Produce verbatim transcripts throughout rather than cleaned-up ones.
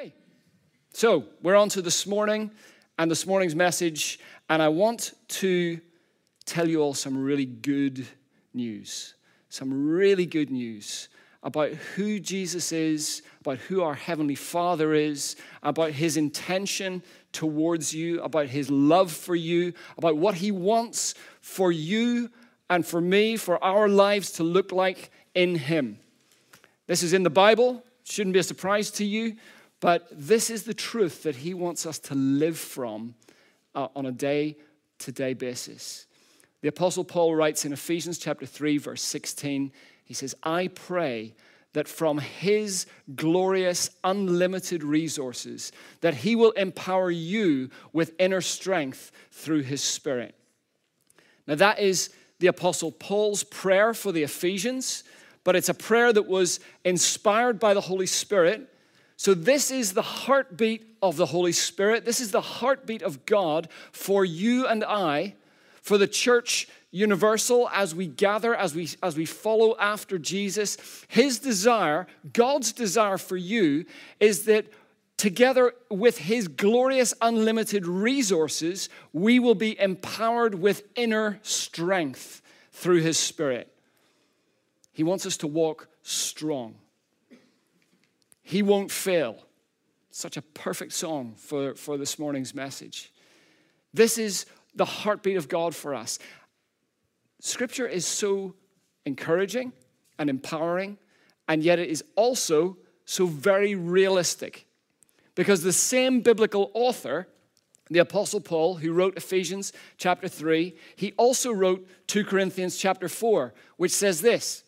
away. So we're on to this morning and this morning's message, and I want to tell you all some really good news, some really good news about who Jesus is, about who our Heavenly Father is, about his intention towards you, about his love for you, about what he wants for you and for me, for our lives to look like in him. This is in the Bible. Shouldn't be a surprise to you, but this is the truth that he wants us to live from uh, on a day-to-day basis. The Apostle Paul writes in Ephesians chapter three, verse sixteen, he says, I pray that from his glorious, unlimited resources, that he will empower you with inner strength through his Spirit. Now that is the Apostle Paul's prayer for the Ephesians, but it's a prayer that was inspired by the Holy Spirit. So this is the heartbeat of the Holy Spirit. This is the heartbeat of God for you and I, for the church universal, as we gather, as we, as we follow after Jesus. His desire, God's desire for you, is that together with his glorious unlimited resources, we will be empowered with inner strength through his Spirit. He wants us to walk strong. He won't fail. Such a perfect song for, for this morning's message. This is the heartbeat of God for us. Scripture is so encouraging and empowering, and yet it is also so very realistic. Because the same biblical author, the Apostle Paul, who wrote Ephesians chapter three, he also wrote Second Corinthians chapter four, which says this,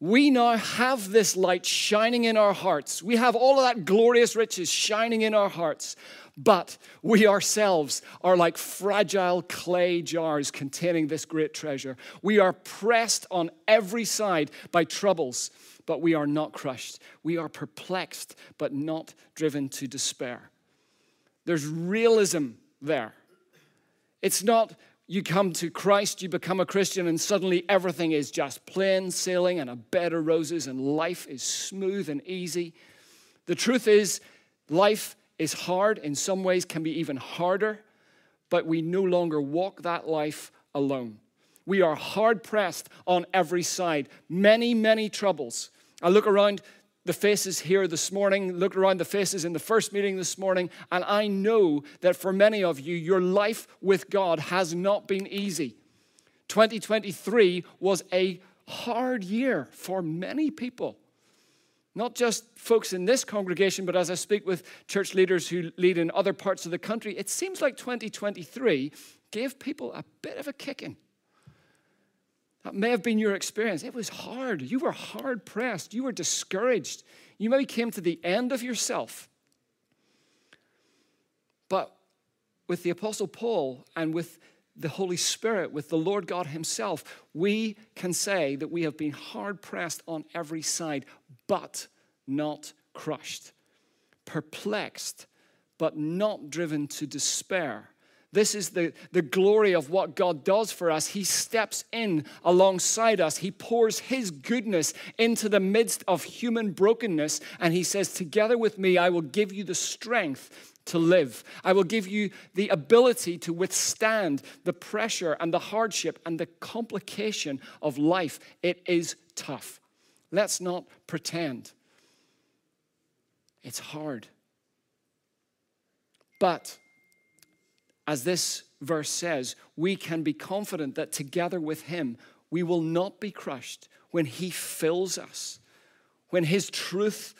we now have this light shining in our hearts. We have all of that glorious riches shining in our hearts, but we ourselves are like fragile clay jars containing this great treasure. We are pressed on every side by troubles, but we are not crushed. We are perplexed, but not driven to despair. There's realism there. It's not you come to Christ, you become a Christian, and suddenly everything is just plain sailing and a bed of roses and life is smooth and easy. The truth is, life is hard. In some ways, can be even harder, but we no longer walk that life alone. We are hard-pressed on every side. Many, many troubles. I look around the faces here this morning, looked around the faces in the first meeting this morning, and I know that for many of you, your life with God has not been easy. twenty twenty-three was a hard year for many people. Not just folks in this congregation, but as I speak with church leaders who lead in other parts of the country, it seems like twenty twenty-three gave people a bit of a kicking. That may have been your experience. It was hard. You were hard-pressed. You were discouraged. You maybe came to the end of yourself. But with the Apostle Paul and with the Holy Spirit, with the Lord God himself, we can say that we have been hard-pressed on every side, but not crushed, perplexed, but not driven to despair. This is the, the glory of what God does for us. He steps in alongside us. He pours his goodness into the midst of human brokenness. And he says, together with me, I will give you the strength to live. I will give you the ability to withstand the pressure and the hardship and the complication of life. It is tough. Let's not pretend. It's hard. But as this verse says, we can be confident that together with him, we will not be crushed when he fills us, when his truth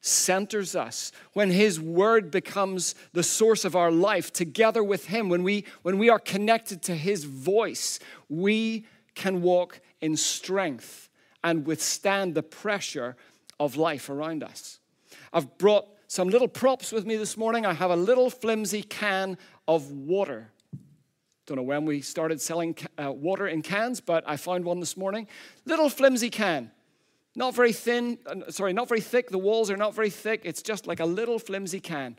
centers us, when his word becomes the source of our life. Together with him, when we, when we are connected to his voice, we can walk in strength and withstand the pressure of life around us. I've brought some little props with me this morning. I have a little flimsy can of water. Don't know when we started selling uh, water in cans, but I found one this morning. Little flimsy can. Not very thin, uh, sorry, not very thick. The walls are not very thick. It's just like a little flimsy can,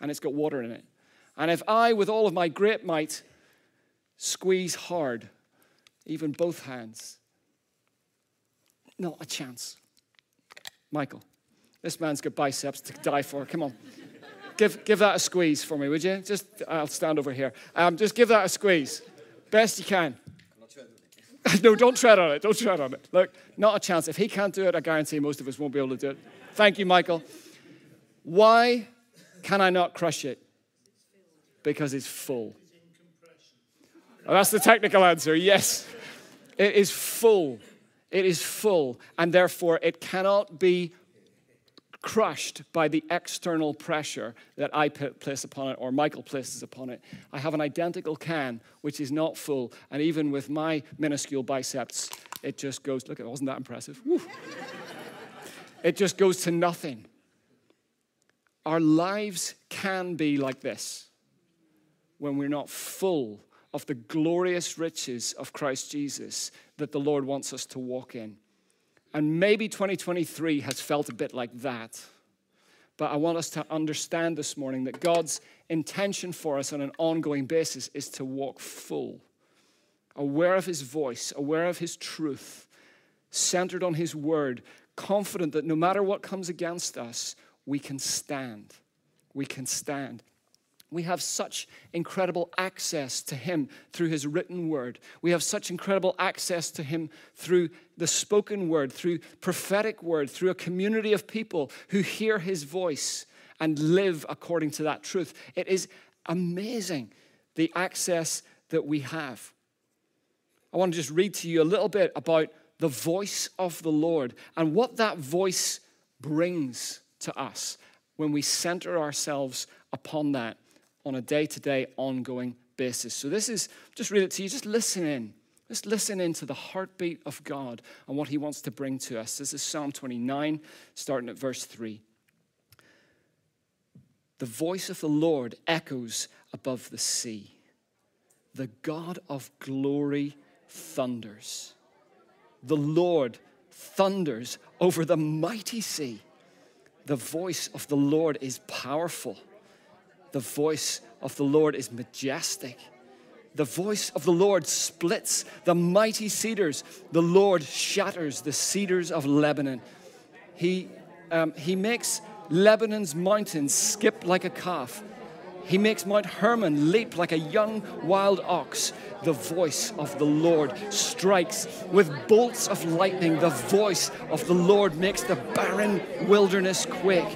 and it's got water in it. And if I, with all of my great might, squeeze hard, even both hands, not a chance. Michael, This man's got biceps to die for. Come on. Give, give that a squeeze for me, would you? Just, I'll stand over here. Um, just give that a squeeze. Best you can. I'm not treading on it. No, don't tread on it. Don't tread on it. Look, not a chance. If he can't do it, I guarantee most of us won't be able to do it. Thank you, Michael. Why can I not crush it? Because it's full. Oh, that's the technical answer, yes. It is full. It is full, and therefore it cannot be crushed by the external pressure that I place upon it or Michael places upon it. I have an identical can which is not full, and even with my minuscule biceps, it just goes, look, it wasn't that impressive. Woo. It just goes to nothing. Our lives can be like this when we're not full of the glorious riches of Christ Jesus that the Lord wants us to walk in. And maybe twenty twenty-three has felt a bit like that. But I want us to understand this morning that God's intention for us on an ongoing basis is to walk full, aware of his voice, aware of his truth, centered on his word, confident that no matter what comes against us, we can stand. We can stand. We have such incredible access to him through his written word. We have such incredible access to him through the spoken word, through prophetic word, through a community of people who hear his voice and live according to that truth. It is amazing, the access that we have. I want to just read to you a little bit about the voice of the Lord and what that voice brings to us when we center ourselves upon that on a day-to-day ongoing basis. So this is, just read it to you, just listen in. Just listen in to the heartbeat of God and what he wants to bring to us. This is Psalm twenty-nine, starting at verse three. The voice of the Lord echoes above the sea. The God of glory thunders. The Lord thunders over the mighty sea. The voice of the Lord is powerful. The voice of the Lord is majestic. The voice of the Lord splits the mighty cedars. The Lord shatters the cedars of Lebanon. He, um, he makes Lebanon's mountains skip like a calf. He makes Mount Hermon leap like a young wild ox. The voice of the Lord strikes with bolts of lightning. The voice of the Lord makes the barren wilderness quake.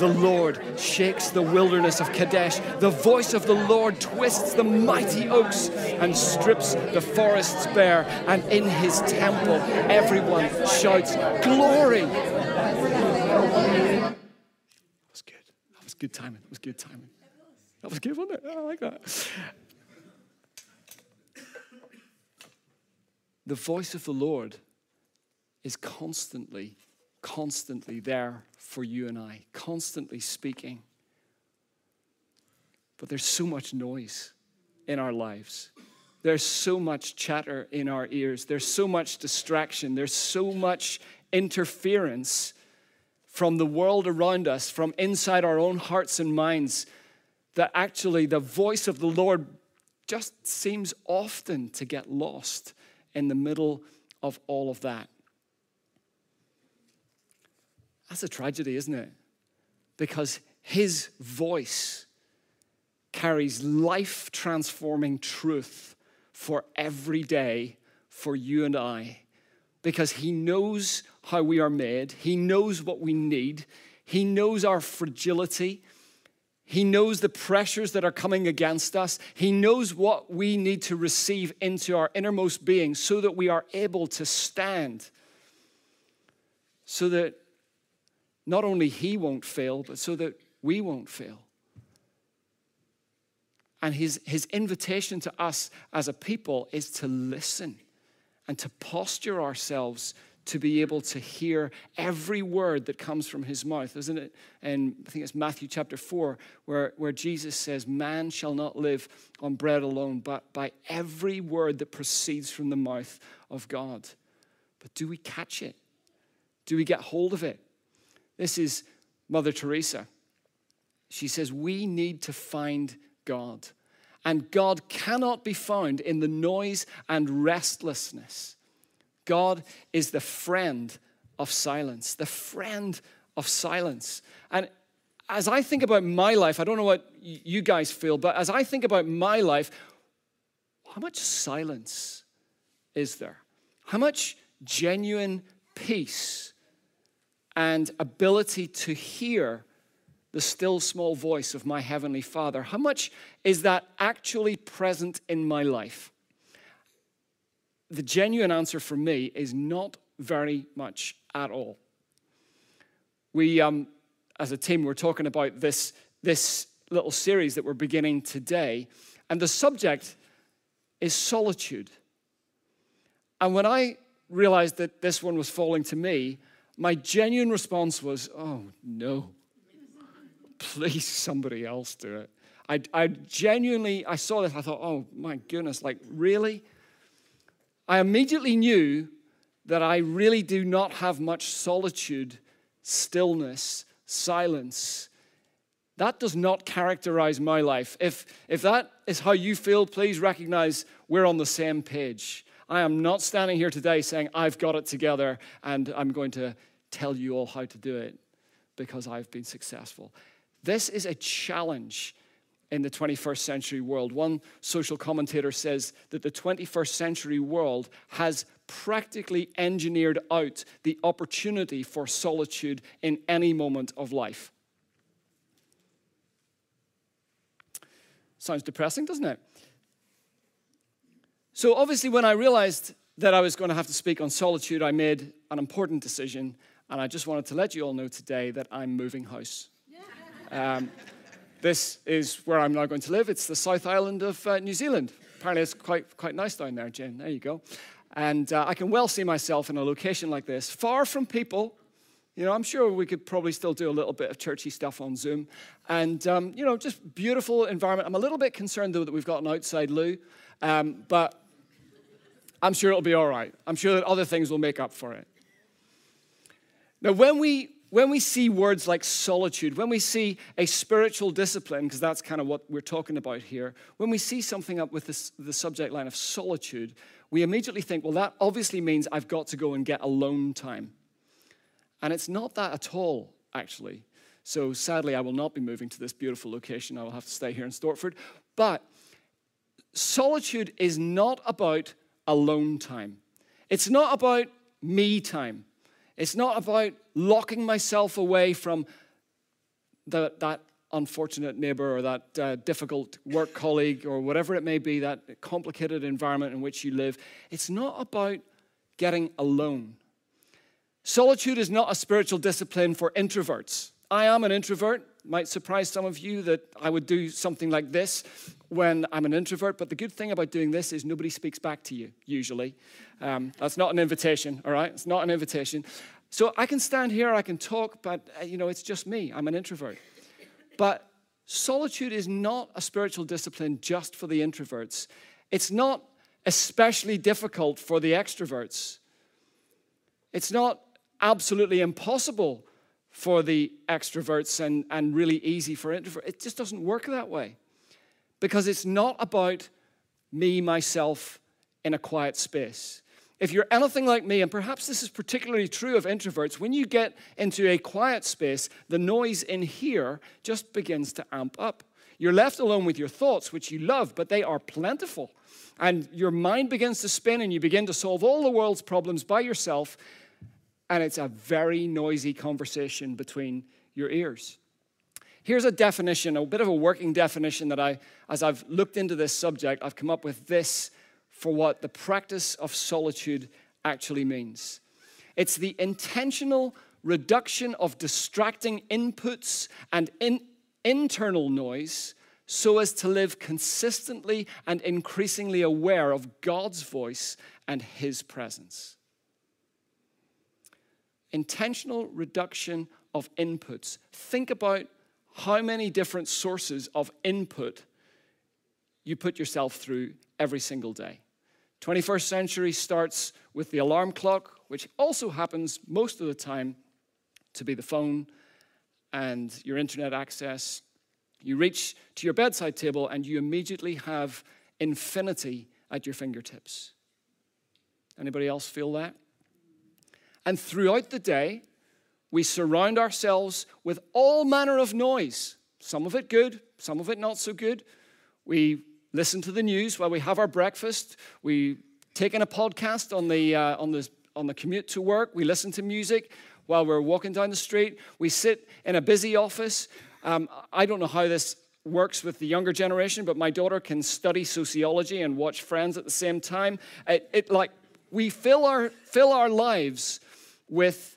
The Lord shakes the wilderness of Kadesh. The voice of the Lord twists the mighty oaks and strips the forests bare. And in his temple, everyone shouts, glory. That was good. That was good timing. That was good timing. That was good, wasn't it? I like that. The voice of the Lord is constantly, constantly there for you and I, constantly speaking. But there's so much noise in our lives. There's so much chatter in our ears. There's so much distraction. There's so much interference from the world around us, from inside our own hearts and minds, that actually the voice of the Lord just seems often to get lost in the middle of all of that. That's a tragedy, isn't it? Because his voice carries life-transforming truth for every day for you and I. Because he knows how we are made. He knows what we need. He knows our fragility. He knows the pressures that are coming against us. He knows what we need to receive into our innermost being so that we are able to stand. So that not only he won't fail, but so that we won't fail. And his, his invitation to us as a people is to listen and to posture ourselves to be able to hear every word that comes from his mouth, isn't it? And I think it's Matthew chapter four, where, where Jesus says, man shall not live on bread alone, but by every word that proceeds from the mouth of God. But do we catch it? Do we get hold of it? This is Mother Teresa. She says, we need to find God. And God cannot be found in the noise and restlessness. God is the friend of silence, the friend of silence. And as I think about my life, I don't know what you guys feel, but as I think about my life, how much silence is there? How much genuine peace and ability to hear the still small voice of my Heavenly Father? How much is that actually present in my life? The genuine answer for me is not very much at all. We, um, as a team, we're talking about this, this little series that we're beginning today, and the subject is solitude. And when I realized that this one was falling to me, my genuine response was, oh no, please somebody else do it. I, I genuinely, I saw this, I thought, oh my goodness, like really? I immediately knew that I really do not have much solitude, stillness, silence. That does not characterize my life. If, if that is how you feel, please recognize we're on the same page. I am not standing here today saying I've got it together and I'm going to tell you all how to do it because I've been successful. This is a challenge in the twenty-first century world. One social commentator says that the twenty-first century world has practically engineered out the opportunity for solitude in any moment of life. Sounds depressing, doesn't it? So obviously when I realized that I was going to have to speak on solitude, I made an important decision, and I just wanted to let you all know today that I'm moving house. Um, this is where I'm now going to live. It's the South Island of uh, New Zealand. Apparently it's quite, quite nice down there, Jen. There you go. And uh, I can well see myself in a location like this, far from people. You know, I'm sure we could probably still do a little bit of churchy stuff on Zoom. And, um, you know, just beautiful environment. I'm a little bit concerned, though, that we've got an outside loo, um, but I'm sure it'll be all right. I'm sure that other things will make up for it. Now, when we when we see words like solitude, when we see a spiritual discipline, because that's kind of what we're talking about here, when we see something up with this, the subject line of solitude, we immediately think, well, that obviously means I've got to go and get alone time. And it's not that at all, actually. So sadly, I will not be moving to this beautiful location. I will have to stay here in Stortford. But solitude is not about alone time. It's not about me time. It's not about locking myself away from the, that unfortunate neighbor or that uh, difficult work colleague or whatever it may be, that complicated environment in which you live. It's not about getting alone. Solitude is not a spiritual discipline for introverts. I am an introvert. It might surprise some of you that I would do something like this when I'm an introvert, but the good thing about doing this is nobody speaks back to you, usually. Um, that's not an invitation, all right? It's not an invitation. So I can stand here, I can talk, but, you know, it's just me. I'm an introvert. But solitude is not a spiritual discipline just for the introverts. It's not especially difficult for the extroverts. It's not absolutely impossible for the extroverts and, and really easy for introverts. It just doesn't work that way. Because it's not about me, myself, in a quiet space. If you're anything like me, and perhaps this is particularly true of introverts, when you get into a quiet space, the noise in here just begins to amp up. You're left alone with your thoughts, which you love, but they are plentiful. And your mind begins to spin, and you begin to solve all the world's problems by yourself, and it's a very noisy conversation between your ears. Here's a definition, a bit of a working definition that I, as I've looked into this subject, I've come up with this for what the practice of solitude actually means. It's the intentional reduction of distracting inputs and in, internal noise so as to live consistently and increasingly aware of God's voice and His presence. Intentional reduction of inputs. Think about how many different sources of input you put yourself through every single day. twenty-first century starts with the alarm clock, which also happens most of the time to be the phone and your internet access. You reach to your bedside table and you immediately have infinity at your fingertips. Anybody else feel that? And throughout the day, we surround ourselves with all manner of noise, some of it good, some of it not so good. We listen to the news while we have our breakfast. We take in a podcast on the, uh, on the, on the commute to work. We listen to music while we're walking down the street. We sit in a busy office. Um, I don't know how this works with the younger generation, but my daughter can study sociology and watch Friends at the same time. It, it like we fill our fill our lives with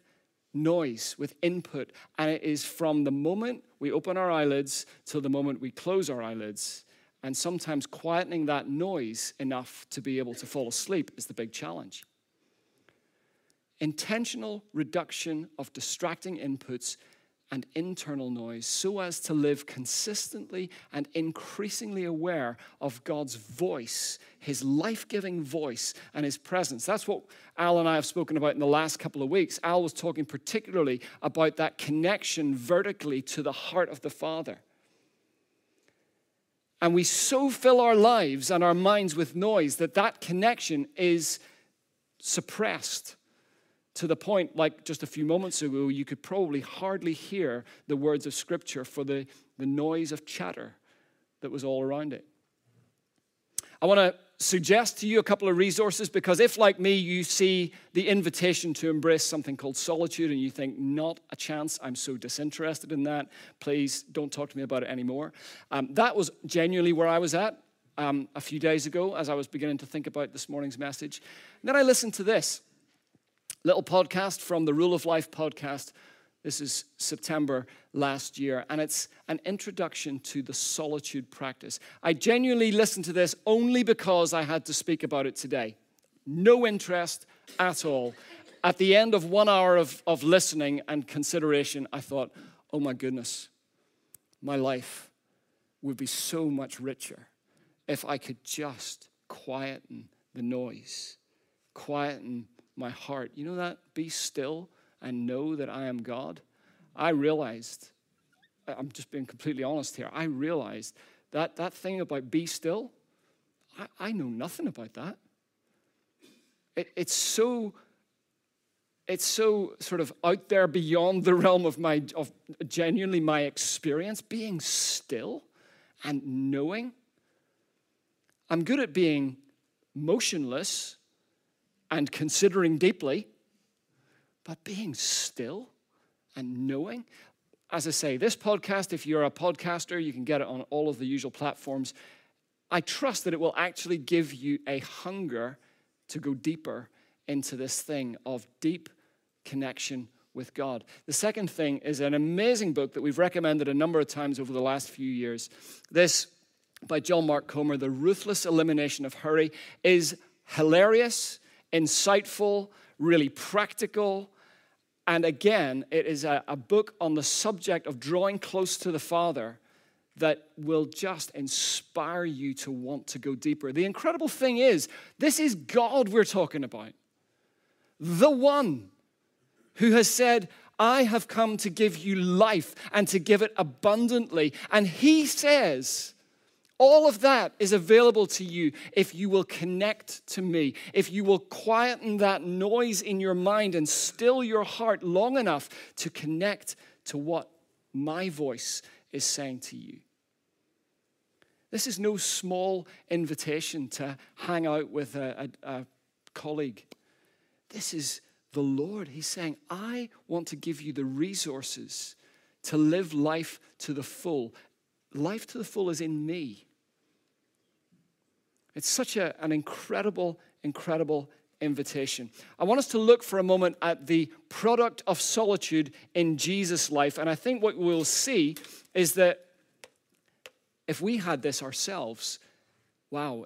noise, with input, and it is from the moment we open our eyelids till the moment we close our eyelids. And sometimes quietening that noise enough to be able to fall asleep is the big challenge. Intentional reduction of distracting inputs and internal noise so as to live consistently and increasingly aware of God's voice, his life-giving voice and his presence. That's what Al and I have spoken about in the last couple of weeks. Al was talking particularly about that connection vertically to the heart of the Father. And we so fill our lives and our minds with noise that that connection is suppressed to the point, like just a few moments ago, you could probably hardly hear the words of Scripture for the, the noise of chatter that was all around it. I want to suggest to you a couple of resources because if, like me, you see the invitation to embrace something called solitude and you think, not a chance, I'm so disinterested in that, please don't talk to me about it anymore. Um, that was genuinely where I was at um, a few days ago as I was beginning to think about this morning's message. And then I listened to this little podcast from the Rule of Life podcast. This is September last year, and it's an introduction to the solitude practice. I genuinely listened to this only because I had to speak about it today. No interest at all. At the end of one hour of, of listening and consideration, I thought, oh my goodness, my life would be so much richer if I could just quieten the noise, quieten my heart. You know that? Be still and know that I am God. I realized, I'm just being completely honest here, I realized that that thing about be still, I, I know nothing about that. It, it's so, it's so sort of out there beyond the realm of my, of genuinely my experience, being still and knowing. I'm good at being motionless and considering deeply, but being still and knowing. As I say, this podcast, if you're a podcaster, you can get it on all of the usual platforms. I trust that it will actually give you a hunger to go deeper into this thing of deep connection with God. The second thing is an amazing book that we've recommended a number of times over the last few years. This, by John Mark Comer, The Ruthless Elimination of Hurry, is hilarious, insightful, really practical. And again, it is a, a book on the subject of drawing close to the Father that will just inspire you to want to go deeper. The incredible thing is, this is God we're talking about. The one who has said, I have come to give you life and to give it abundantly. And he says, all of that is available to you if you will connect to me, if you will quieten that noise in your mind and still your heart long enough to connect to what my voice is saying to you. This is no small invitation to hang out with a, a, a colleague. This is the Lord. He's saying, I want to give you the resources to live life to the full. Life to the full is in me. It's such a, an incredible, incredible invitation. I want us to look for a moment at the product of solitude in Jesus' life. And I think what we'll see is that if we had this ourselves, wow,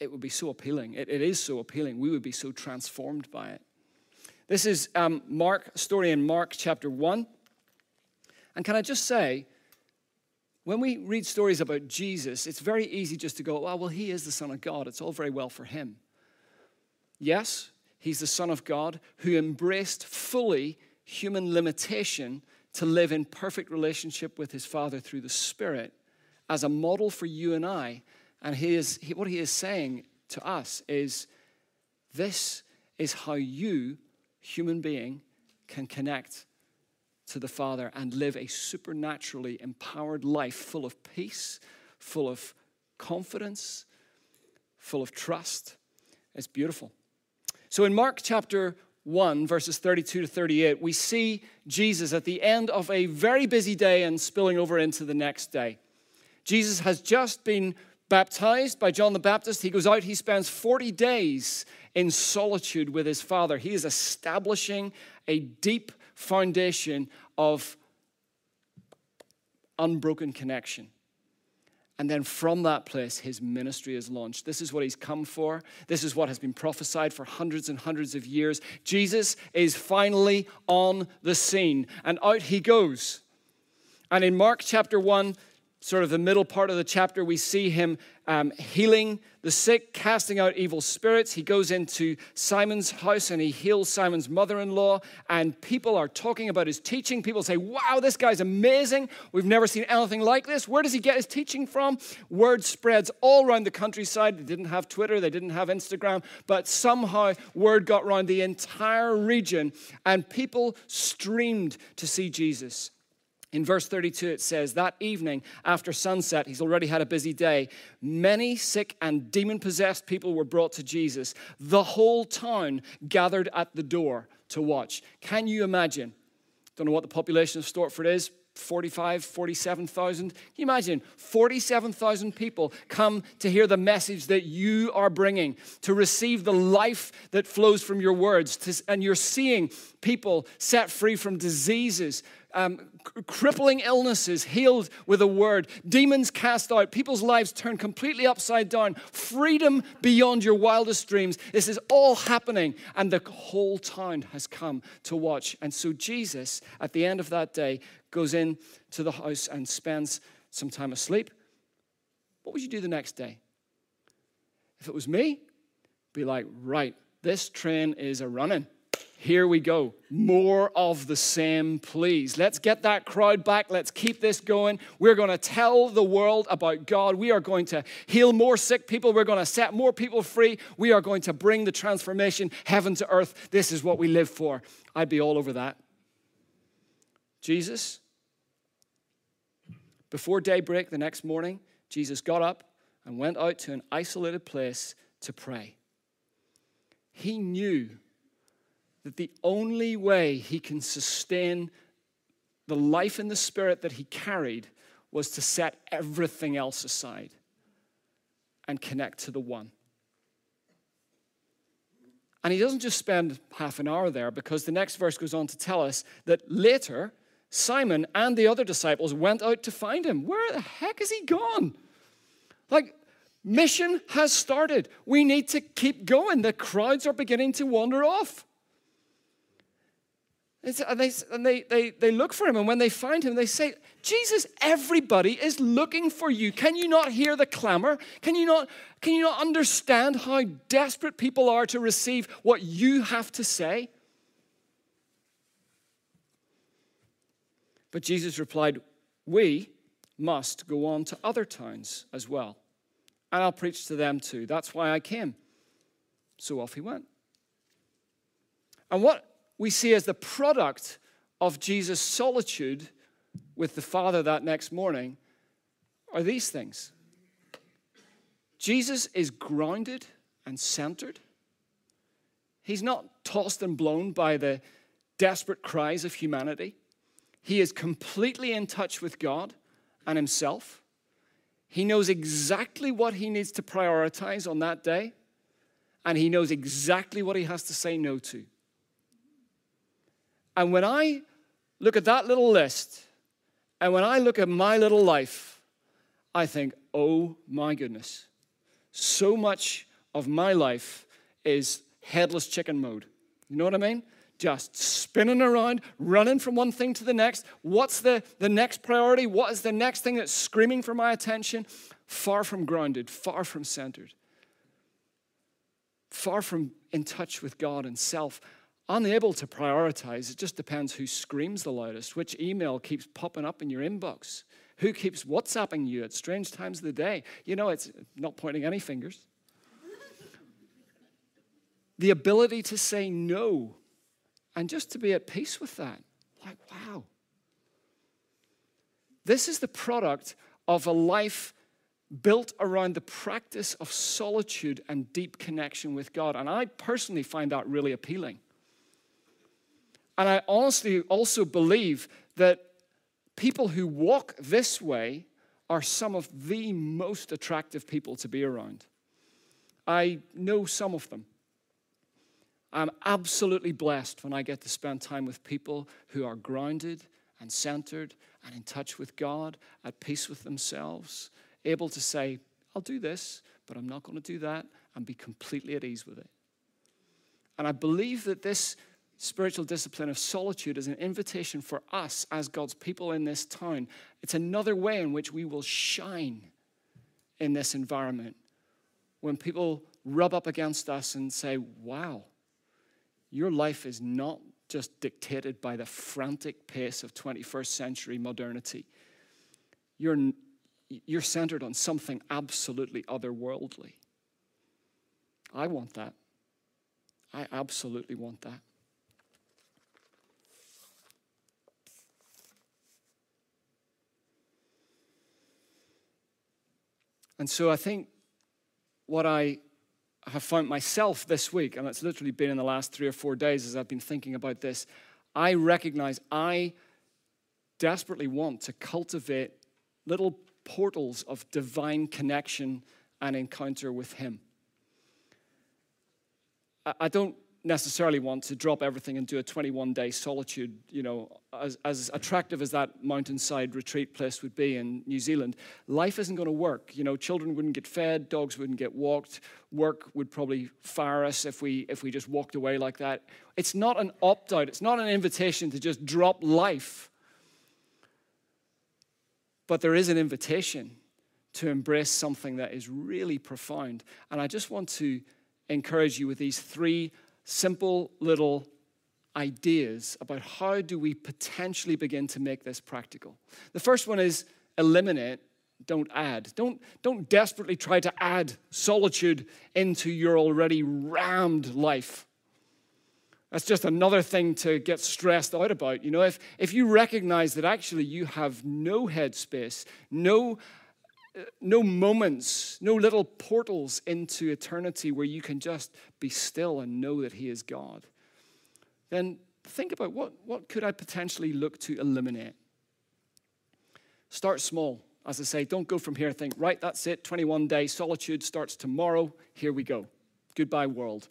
it would be so appealing. It, it is so appealing. We would be so transformed by it. This is um, Mark, story in Mark chapter one. And can I just say, when we read stories about Jesus, it's very easy just to go, oh, well, he is the Son of God. It's all very well for him. Yes, he's the Son of God who embraced fully human limitation to live in perfect relationship with his Father through the Spirit as a model for you and I. And he is, he, what he is saying to us is, this is how you, human being, can connect to the Father and live a supernaturally empowered life full of peace, full of confidence, full of trust. It's beautiful. So in Mark chapter one, verses thirty-two to thirty-eight, we see Jesus at the end of a very busy day and spilling over into the next day. Jesus has just been baptized by John the Baptist. He goes out, he spends forty days in solitude with his Father. He is establishing a deep foundation of unbroken connection. And then from that place, his ministry is launched. This is what he's come for. This is what has been prophesied for hundreds and hundreds of years. Jesus is finally on the scene, and out he goes. And in Mark chapter one, sort of the middle part of the chapter, we see him um, healing the sick, casting out evil spirits. He goes into Simon's house and he heals Simon's mother-in-law. And people are talking about his teaching. People say, wow, this guy's amazing. We've never seen anything like this. Where does he get his teaching from? Word spreads all around the countryside. They didn't have Twitter. They didn't have Instagram. But somehow word got around the entire region and people streamed to see Jesus. In verse thirty-two, it says, that evening after sunset, he's already had a busy day, many sick and demon-possessed people were brought to Jesus. The whole town gathered at the door to watch. Can you imagine? Don't know what the population of Stortford is, forty-five, forty-seven thousand. Can you imagine? forty-seven thousand people come to hear the message that you are bringing, to receive the life that flows from your words, to, and you're seeing people set free from diseases, Um, crippling illnesses healed with a word, demons cast out, people's lives turned completely upside down, freedom beyond your wildest dreams. This is all happening, and the whole town has come to watch. And so Jesus, at the end of that day, goes in to the house and spends some time asleep. What would you do the next day? If it was me, be like, right, this train is a-running. Here we go. More of the same, please. Let's get that crowd back. Let's keep this going. We're going to tell the world about God. We are going to heal more sick people. We're going to set more people free. We are going to bring the transformation, heaven to earth. This is what we live for. I'd be all over that. Jesus, before daybreak the next morning, Jesus got up and went out to an isolated place to pray. He knew that the only way he can sustain the life in the spirit that he carried was to set everything else aside and connect to the one. And he doesn't just spend half an hour there, because the next verse goes on to tell us that later, Simon and the other disciples went out to find him. Where the heck is he gone? Like, mission has started. We need to keep going. The crowds are beginning to wander off. And they, and they, they, they look for him, and when they find him, they say, Jesus, everybody is looking for you. Can you not hear the clamor? Can you not, can you not understand how desperate people are to receive what you have to say? But Jesus replied, we must go on to other towns as well, and I'll preach to them too. That's why I came. So off he went. And what we see as the product of Jesus' solitude with the Father that next morning are these things. Jesus is grounded and centered. He's not tossed and blown by the desperate cries of humanity. He is completely in touch with God and himself. He knows exactly what he needs to prioritize on that day, and he knows exactly what he has to say no to. And when I look at that little list, and when I look at my little life, I think, oh my goodness, so much of my life is headless chicken mode. You know what I mean? Just spinning around, running from one thing to the next. What's the, the next priority? What is the next thing that's screaming for my attention? Far from grounded, far from centered, far from in touch with God and self. Unable to prioritize. It just depends who screams the loudest, which email keeps popping up in your inbox, who keeps WhatsApping you at strange times of the day. You know, it's not pointing any fingers. The ability to say no and just to be at peace with that. Like, wow, This is the product of a life built around the practice of solitude and deep connection with God. And I personally find that really appealing. And I honestly also believe that people who walk this way are some of the most attractive people to be around. I know some of them. I'm absolutely blessed when I get to spend time with people who are grounded and centered and in touch with God, at peace with themselves, able to say, I'll do this, but I'm not going to do that, and be completely at ease with it. And I believe that this spiritual discipline of solitude is an invitation for us as God's people in this town. It's another way in which we will shine in this environment when people rub up against us and say, wow, your life is not just dictated by the frantic pace of twenty-first century modernity. You're, you're centered on something absolutely otherworldly. I want that. I absolutely want that. And so I think what I have found myself this week, and it's literally been in the last three or four days as I've been thinking about this, I recognize I desperately want to cultivate little portals of divine connection and encounter with Him. I don't necessarily want to drop everything and do a twenty-one day solitude, you know, as, as attractive as that mountainside retreat place would be in New Zealand. Life isn't going to work. You know, children wouldn't get fed, dogs wouldn't get walked, work would probably fire us if we, if we just walked away like that. It's not an opt-out. It's not an invitation to just drop life. But there is an invitation to embrace something that is really profound. And I just want to encourage you with these three simple little ideas about how do we potentially begin to make this practical. The first one is eliminate, don't add. Don't, don't desperately try to add solitude into your already rammed life. That's just another thing to get stressed out about. You know, if, if you recognize that actually you have no headspace, no No moments, no little portals into eternity where you can just be still and know that He is God, then think about what, what could I potentially look to eliminate? Start small. As I say, don't go from here and think, right, that's it, twenty-one day solitude starts tomorrow, here we go. Goodbye, world.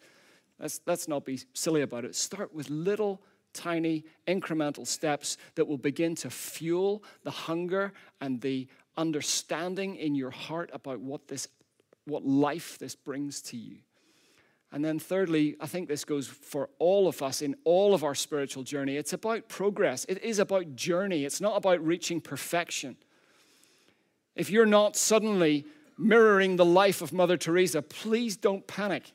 Let's, let's not be silly about it. Start with little tiny incremental steps that will begin to fuel the hunger and the understanding in your heart about what this, what life this brings to you. And then thirdly, I think this goes for all of us in all of our spiritual journey. It's about progress. It is about journey. It's not about reaching perfection. If you're not suddenly mirroring the life of Mother Teresa, please don't panic.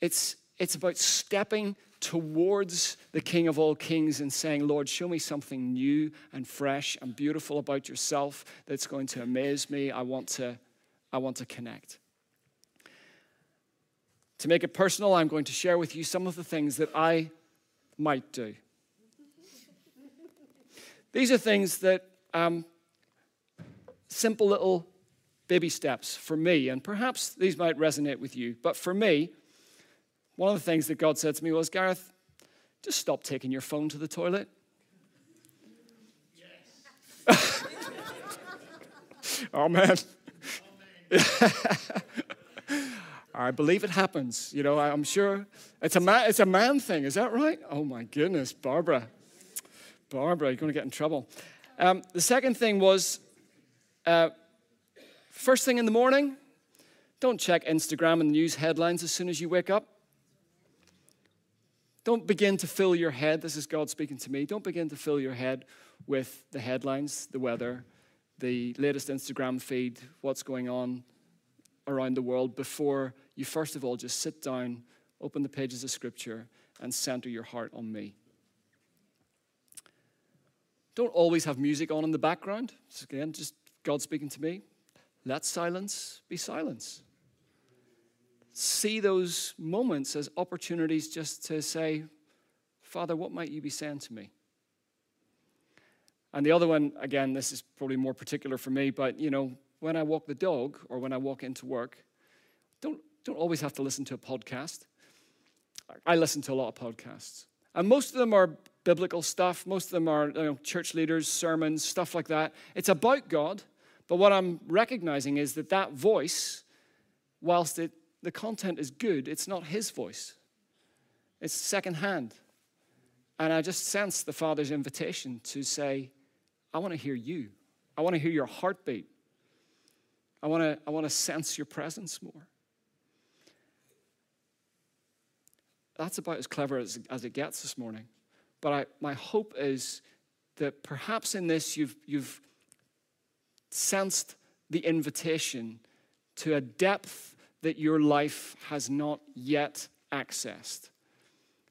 It's It's about stepping towards the King of all kings and saying, Lord, show me something new and fresh and beautiful about yourself that's going to amaze me. I want to, I want to connect. To make it personal, I'm going to share with you some of the things that I might do. These are things that, um, simple little baby steps for me, and perhaps these might resonate with you, but for me, one of the things that God said to me was, Gareth, just stop taking your phone to the toilet. Yes. Amen. Amen. I believe it happens. You know, I'm sure it's a man, it's a man thing. Is that right? Oh my goodness, Barbara. Barbara, you're going to get in trouble. Um, the second thing was, uh, first thing in the morning, don't check Instagram and news headlines as soon as you wake up. Don't begin to fill your head, this is God speaking to me, don't begin to fill your head with the headlines, the weather, the latest Instagram feed, what's going on around the world before you first of all just sit down, open the pages of Scripture, and center your heart on me. Don't always have music on in the background. It's again just God speaking to me. Let silence be silence. See those moments as opportunities just to say, Father, what might you be saying to me? And the other one, again, this is probably more particular for me, but, you know, when I walk the dog or when I walk into work, don't, don't always have to listen to a podcast. I listen to a lot of podcasts. And most of them are biblical stuff. Most of them are, you know, church leaders, sermons, stuff like that. It's about God. But what I'm recognizing is that that voice, whilst it, the content is good, it's not his voice. It's secondhand. And I just sense the Father's invitation to say, I want to hear you. I want to hear your heartbeat. I want to, I want to sense your presence more. That's about as clever as, as it gets this morning. But I, my hope is that perhaps in this you've, you've sensed the invitation to a depth that your life has not yet accessed.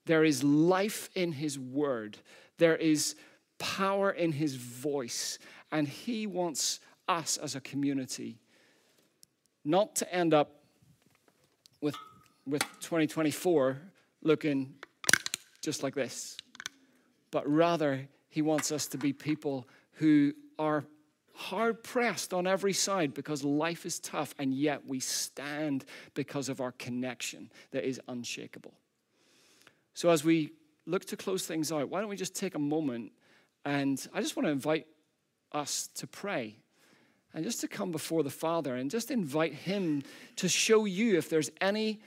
There is life in his word. There is power in his voice. And he wants us as a community not to end up with, with twenty twenty-four looking just like this, but rather he wants us to be people who are hard pressed on every side because life is tough, and yet we stand because of our connection that is unshakable. So as we look to close things out, why don't we just take a moment, and I just want to invite us to pray and just to come before the Father and just invite him to show you if there's any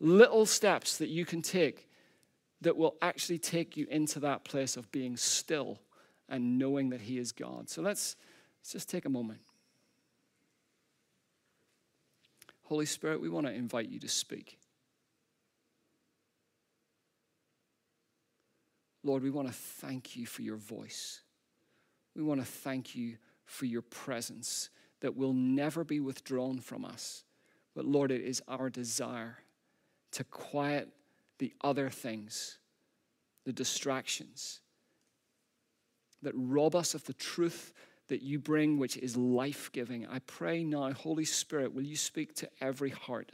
little steps that you can take that will actually take you into that place of being still and knowing that he is God. So let's, let's just take a moment. Holy Spirit, we want to invite you to speak. Lord, we want to thank you for your voice. We want to thank you for your presence that will never be withdrawn from us. But Lord, it is our desire to quiet the other things, the distractions that rob us of the truth that you bring, which is life-giving. I pray now, Holy Spirit, will you speak to every heart?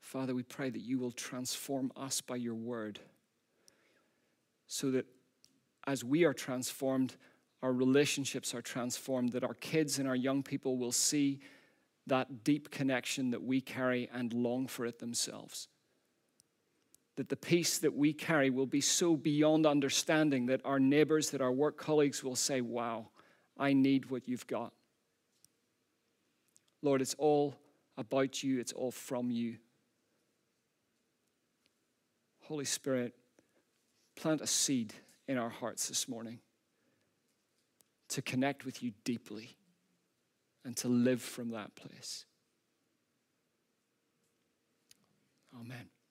Father, we pray that you will transform us by your word so that as we are transformed, our relationships are transformed, that our kids and our young people will see that deep connection that we carry and long for it themselves. That the peace that we carry will be so beyond understanding that our neighbors, that our work colleagues will say, wow, I need what you've got. Lord, it's all about you. It's all from you. Holy Spirit, plant a seed in our hearts this morning to connect with you deeply and to live from that place. Amen.